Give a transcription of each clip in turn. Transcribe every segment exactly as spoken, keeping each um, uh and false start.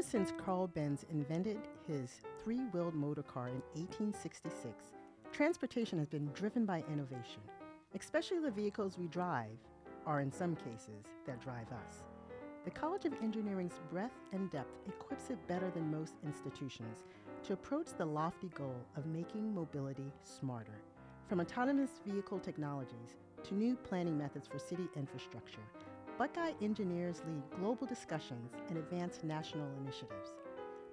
Ever since Karl Benz invented his three-wheeled motor car in eighteen sixty-six, transportation has been driven by innovation. Especially the vehicles we drive are, in some cases, that drive us. The College of Engineering's breadth and depth equips it better than most institutions to approach the lofty goal of making mobility smarter. From autonomous vehicle technologies to new planning methods for city infrastructure, Buckeye Engineers lead global discussions and advance national initiatives.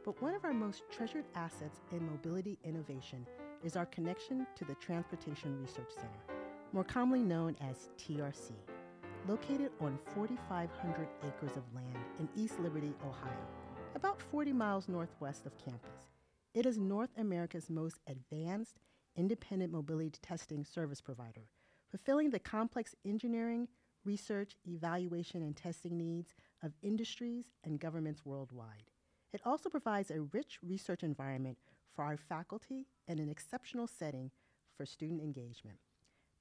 But one of our most treasured assets in mobility innovation is our connection to the Transportation Research Center, more commonly known as T R C. Located on four thousand five hundred acres of land in East Liberty, Ohio, about forty miles northwest of campus. It is North America's most advanced independent mobility testing service provider, fulfilling the complex engineering, research, evaluation, and testing needs of industries and governments worldwide. It also provides a rich research environment for our faculty and an exceptional setting for student engagement.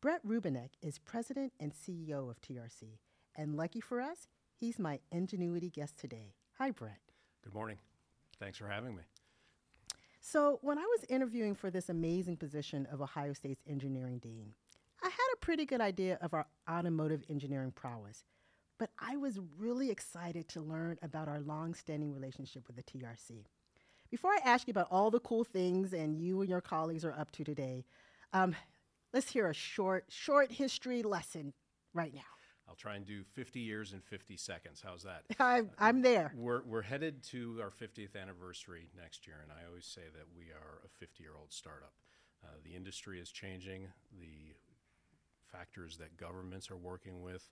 Brett Roubinek is president and C E O of T R C, and lucky for us, he's my Ingenuity guest today. Hi, Brett. Good morning. Thanks for having me. So when I was interviewing for this amazing position of Ohio State's engineering dean, I had a pretty good idea of our automotive engineering prowess, but I was really excited to learn about our long-standing relationship with the T R C. Before I ask you about all the cool things and you and your colleagues are up to today, um, let's hear a short, short history lesson right now. I'll try and do fifty years in fifty seconds. How's that? I'm, I'm there. We're we're headed to our fiftieth anniversary next year, and I always say that we are a fifty-year-old startup. Uh, the industry is changing. The factors that governments are working with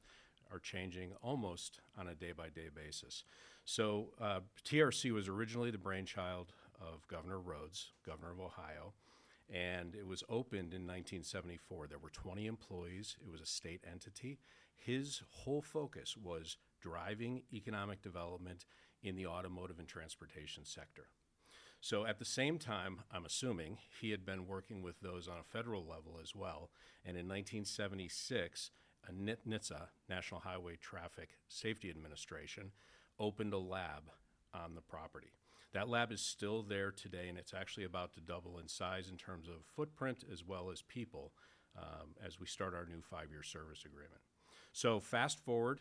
are changing almost on a day-by-day basis. So uh, T R C was originally the brainchild of Governor Rhodes, Governor of Ohio, and it was opened in nineteen seventy-four. There were twenty employees. It was a state entity. His whole focus was driving economic development in the automotive and transportation sector. So at the same time, I'm assuming, he had been working with those on a federal level as well. And in nineteen seventy-six, a N H T S A, National Highway Traffic Safety Administration, opened a lab on the property. That lab is still there today, and it's actually about to double in size in terms of footprint as well as people um, as we start our new five-year service agreement. So fast forward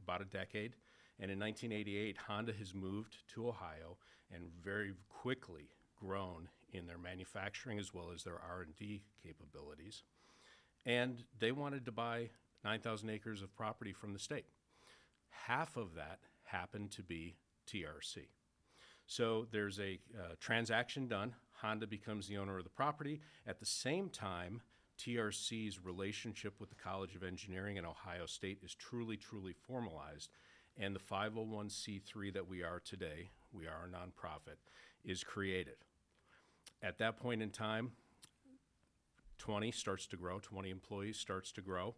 about a decade, and in nineteen eighty-eight, Honda has moved to Ohio and very quickly grown in their manufacturing as well as their R and D capabilities. And they wanted to buy nine thousand acres of property from the state. Half of that happened to be T R C. So there's a uh, transaction done. Honda becomes the owner of the property. At the same time, T R C's relationship with the College of Engineering and Ohio State is truly, truly formalized. And the five oh one c three that we are today, we are a nonprofit, is created. At that point in time, twenty starts to grow, twenty employees starts to grow.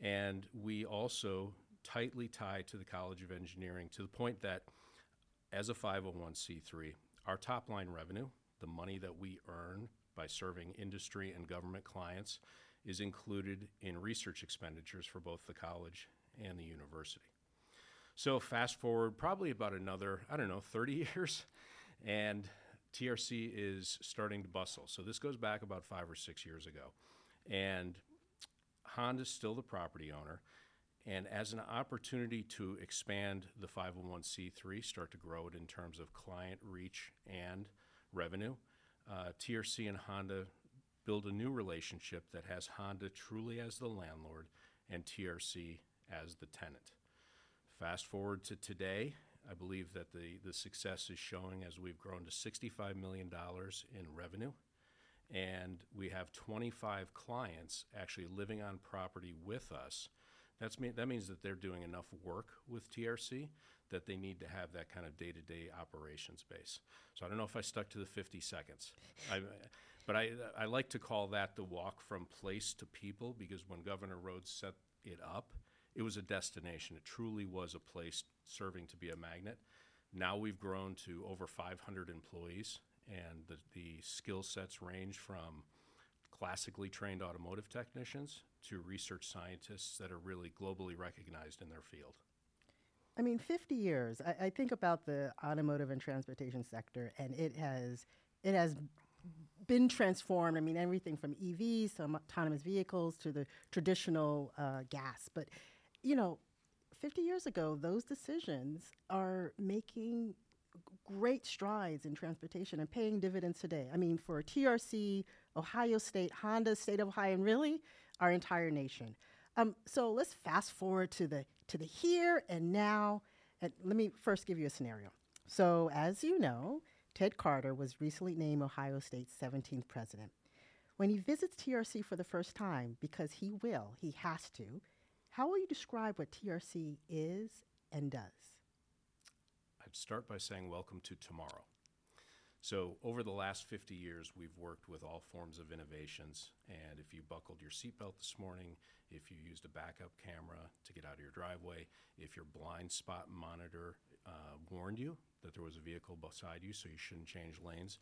And we also tightly tie to the College of Engineering to the point that as a five oh one c three, our top line revenue, the money that we earn by serving industry and government clients, is included in research expenditures for both the college and the university. So fast forward probably about another, I don't know, thirty years, and T R C is starting to bustle. So this goes back about five or six years ago. And Honda's still the property owner. And as an opportunity to expand the five oh one c three, start to grow it in terms of client reach and revenue, uh, T R C and Honda build a new relationship that has Honda truly as the landlord and T R C as the tenant. Fast forward to today, I believe that the, the success is showing as we've grown to sixty-five million dollars in revenue. And we have twenty-five clients actually living on property with us. That's mean, that means that they're doing enough work with T R C that they need to have that kind of day-to-day operations base. So I don't know if I stuck to the fifty seconds. I, but I, I like to call that the walk from place to people, because when Governor Rhodes set it up, it was a destination. It truly was a place serving to be a magnet. Now we've grown to over five hundred employees, and the, the skill sets range from classically trained automotive technicians to research scientists that are really globally recognized in their field. I mean, fifty years. I, I think about the automotive and transportation sector, and it has it has been transformed. I mean, everything from E Vs to autonomous vehicles to the traditional uh, gas. But, you know, fifty years ago, those decisions are making great strides in transportation and paying dividends today. I mean, for T R C, Ohio State, Honda, state of Ohio, and really our entire nation. Um, so let's fast forward to the to the here and now. And let me first give you a scenario. So as you know, Ted Carter was recently named Ohio State's seventeenth president. When he visits T R C for the first time, because he will, he has to, how will you describe what T R C is and does? I'd start by saying welcome to tomorrow. So over the last fifty years, we've worked with all forms of innovations, and if you buckled your seatbelt this morning, if you used a backup camera to get out of your driveway, if your blind spot monitor uh, warned you that there was a vehicle beside you so you shouldn't change lanes,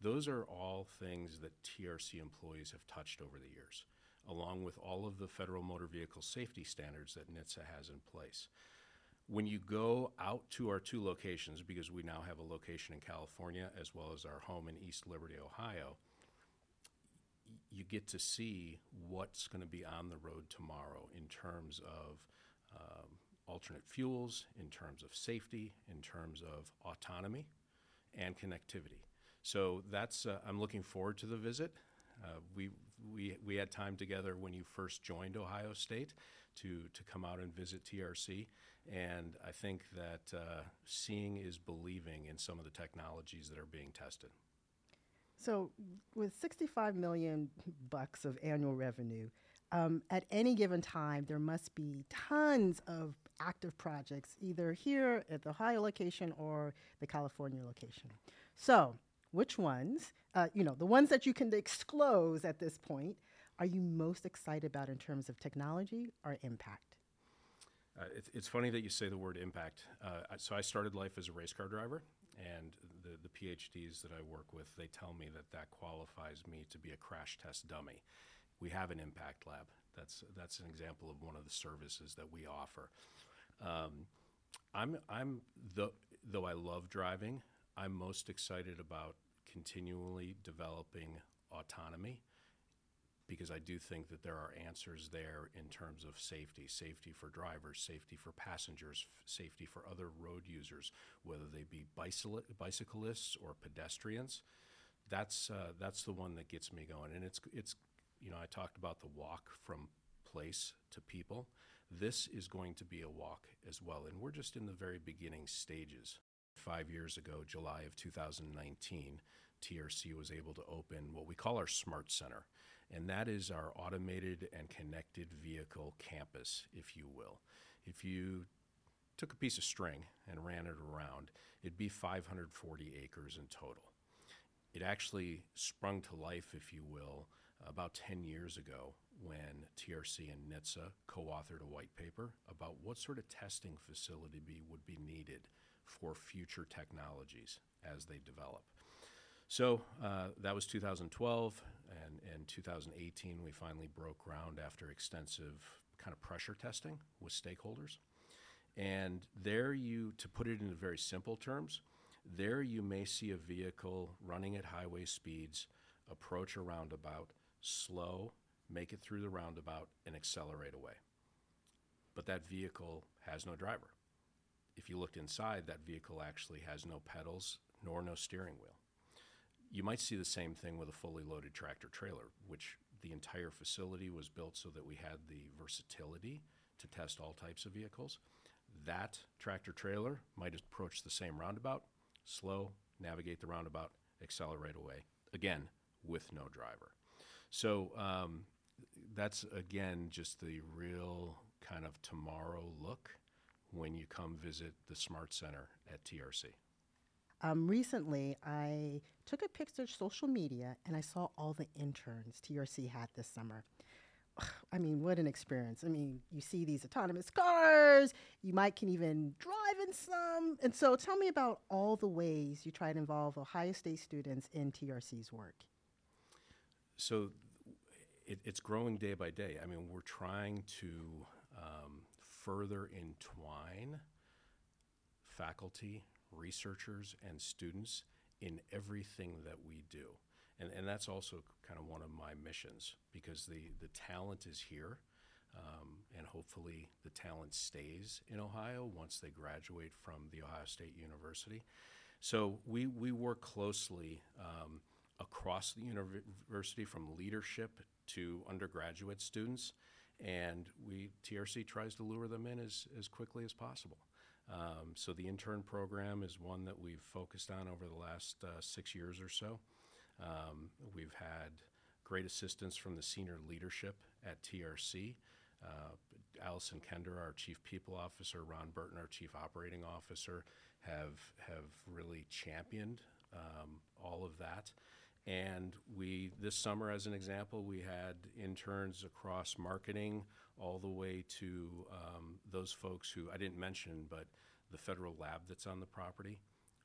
those are all things that T R C employees have touched over the years, along with all of the federal motor vehicle safety standards that N H T S A has in place. When you go out to our two locations, because we now have a location in California as well as our home in East Liberty, Ohio, y- you get to see what's going to be on the road tomorrow in terms of um, alternate fuels, in terms of safety, in terms of autonomy and connectivity. So that's uh, I'm looking forward to the visit. Uh, we we we had time together when you first joined Ohio State to to come out and visit T R C. And I think that uh, seeing is believing in some of the technologies that are being tested. So with sixty-five million bucks of annual revenue, um, at any given time, there must be tons of active projects, either here at the Ohio location or the California location. So which ones, uh, you know, the ones that you can disclose at this point, are you most excited about in terms of technology or impact? Uh, it, it's funny that you say the word impact. Uh, I, so I started life as a race car driver, and the, the P H Ds that I work with, they tell me that that qualifies me to be a crash test dummy. We have an impact lab. That's that's an example of one of the services that we offer. Um, I'm I'm the, though I love driving, I'm most excited about continually developing autonomy, because I do think that there are answers there in terms of safety, safety for drivers, safety for passengers, f- safety for other road users, whether they be bicycle- bicyclists or pedestrians. That's uh, that's the one that gets me going. And it's, it's you know, I talked about the walk from place to people. This is going to be a walk as well. And we're just in the very beginning stages. Five years ago, July of two thousand nineteen, T R C was able to open what we call our Smart Center. And that is our automated and connected vehicle campus, if you will. If you took a piece of string and ran it around, it'd be five hundred forty acres in total. It actually sprung to life, if you will, about ten years ago when T R C and N H T S A co-authored a white paper about what sort of testing facility be, would be needed for future technologies as they develop. So uh, that was two thousand twelve, and in two thousand eighteen we finally broke ground after extensive kind of pressure testing with stakeholders. And there you, to put it in very simple terms, there you may see a vehicle running at highway speeds, approach a roundabout, slow, make it through the roundabout, and accelerate away. But that vehicle has no driver. If you looked inside, that vehicle actually has no pedals nor no steering wheel. You might see the same thing with a fully loaded tractor trailer, which the entire facility was built so that we had the versatility to test all types of vehicles. That tractor trailer might approach the same roundabout, slow, navigate the roundabout, accelerate away, again, with no driver. So um, that's, again, just the real kind of tomorrow look when you come visit the Smart Center at T R C. Um, recently, I took a picture of social media, and I saw all the interns T R C had this summer. Ugh, I mean, what an experience. I mean, you see these autonomous cars. You might can even drive in some. And so tell me about all the ways you try to involve Ohio State students in T R C's work. So it, it's growing day by day. I mean, we're trying to um, further entwine faculty, researchers, and students in everything that we do. And and that's also kind of one of my missions, because the, the talent is here, um, and hopefully the talent stays in Ohio once they graduate from The Ohio State University. So we, we work closely um, across the university, from leadership to undergraduate students, and we T R C tries to lure them in as, as quickly as possible. Um, so the intern program is one that we've focused on over the last uh, six years or so. Um, we've had great assistance from the senior leadership at T R C. Uh, Allison Kender, our Chief People Officer, Ron Burton, our Chief Operating Officer, have have really championed um, all of that. And we, this summer, as an example, we had interns across marketing all the way to um, those folks who I didn't mention, but the federal lab that's on the property.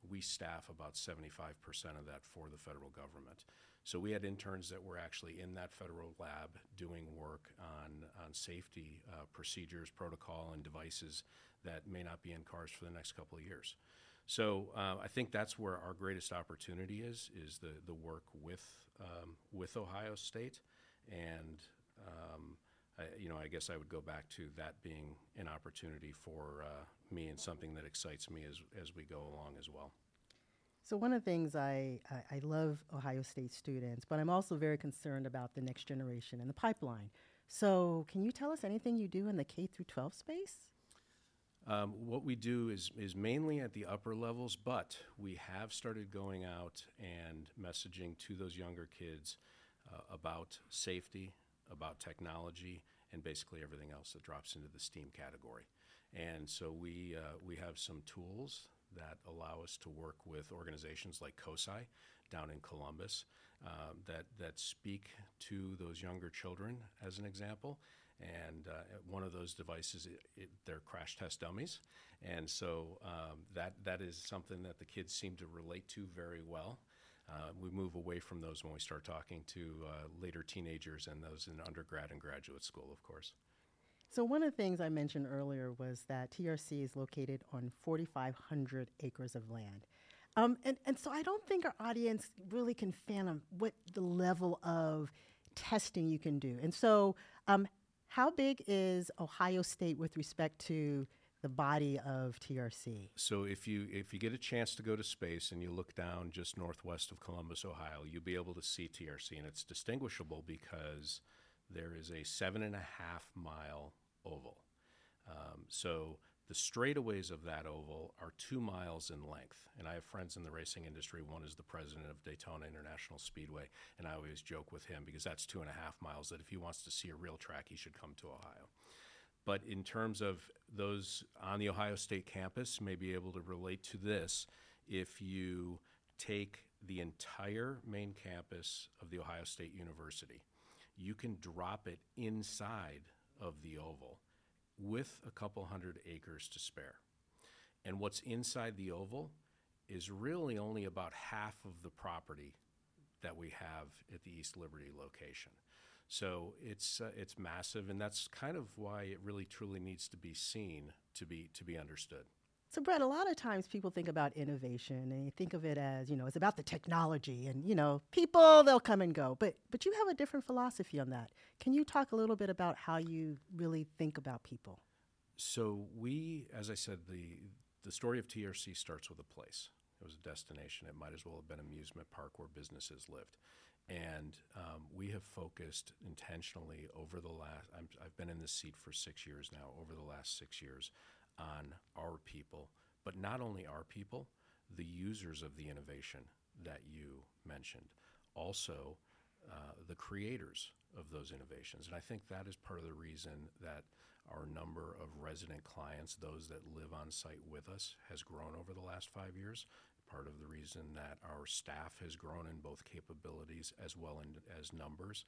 We staff about seventy-five percent of that for the federal government. So we had interns that were actually in that federal lab doing work on, on safety uh, procedures, protocol, and devices that may not be in cars for the next couple of years. So uh, I think that's where our greatest opportunity is, is the, the work with um, with Ohio State. And, um, I, you know, I guess I would go back to that being an opportunity for uh, me and something that excites me as, as we go along as well. So one of the things, I, I, I love Ohio State students, but I'm also very concerned about the next generation and the pipeline. So can you tell us anything you do in the K through twelve space? Um, what we do is, is mainly at the upper levels, but we have started going out and messaging to those younger kids uh, about safety, about technology, and basically everything else that drops into the STEAM category. And so we uh, we have some tools that allow us to work with organizations like COSI down in Columbus uh, that, that speak to those younger children, as an example. And uh, one of those devices, it, it, they're crash test dummies. And so um, that that is something that the kids seem to relate to very well. Uh, we move away from those when we start talking to uh, later teenagers and those in undergrad and graduate school, of course. So one of the things I mentioned earlier was that T R C is located on forty-five hundred acres of land. Um, and, and so I don't think our audience really can fathom what the level of testing you can do. And so um, how big is Ohio State with respect to the body of T R C? So if you if you get a chance to go to space and you look down just northwest of Columbus, Ohio, you'll be able to see T R C, and it's distinguishable because there is a seven and a half mile oval. Um, so the straightaways of that oval are two miles in length. And I have friends in the racing industry. One is the president of Daytona International Speedway. And I always joke with him, because that's two and a half miles, that if he wants to see a real track, he should come to Ohio. But in terms of those on the Ohio State campus may be able to relate to this, if you take the entire main campus of The Ohio State University, you can drop it inside of the oval with a couple hundred acres to spare. And what's inside the oval is really only about half of the property that we have at the East Liberty location. So it's uh, it's massive, and that's kind of why it really truly needs to be seen to be to be understood. So, Brett, a lot of times people think about innovation, and you think of it as, you know, it's about the technology and, you know, people, they'll come and go. But but you have a different philosophy on that. Can you talk a little bit about how you really think about people? So we, as I said, the the story of T R C starts with a place. It was a destination. It might as well have been an amusement park where businesses lived. And um, we have focused intentionally over the last, I'm, I've been in this seat for six years now, over the last six years, on our people, but not only our people, the users of the innovation that you mentioned, also uh, the creators of those innovations. And I think that is part of the reason that our number of resident clients, those that live on site with us, has grown over the last five years. Part of the reason that our staff has grown in both capabilities as well as numbers.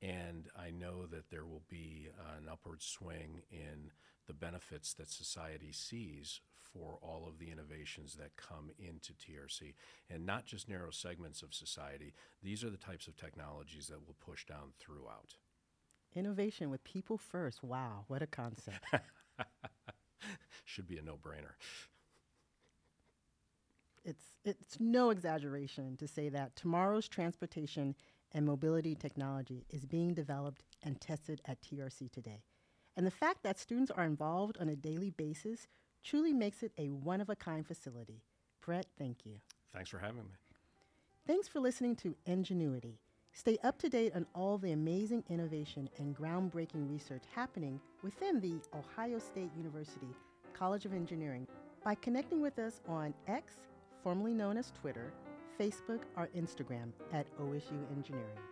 And I know that there will be an upward swing in the benefits that society sees for all of the innovations that come into T R C, and not just narrow segments of society. These are the types of technologies that will push down throughout. Innovation with people first. Wow, what a concept. Should be a no-brainer. it's, it's no exaggeration to say that tomorrow's transportation and mobility technology is being developed and tested at T R C today. And the fact that students are involved on a daily basis truly makes it a one-of-a-kind facility. Brett, thank you. Thanks for having me. Thanks for listening to Ingenuity. Stay up to date on all the amazing innovation and groundbreaking research happening within the Ohio State University College of Engineering by connecting with us on X, formerly known as Twitter, Facebook, or Instagram at O S U Engineering.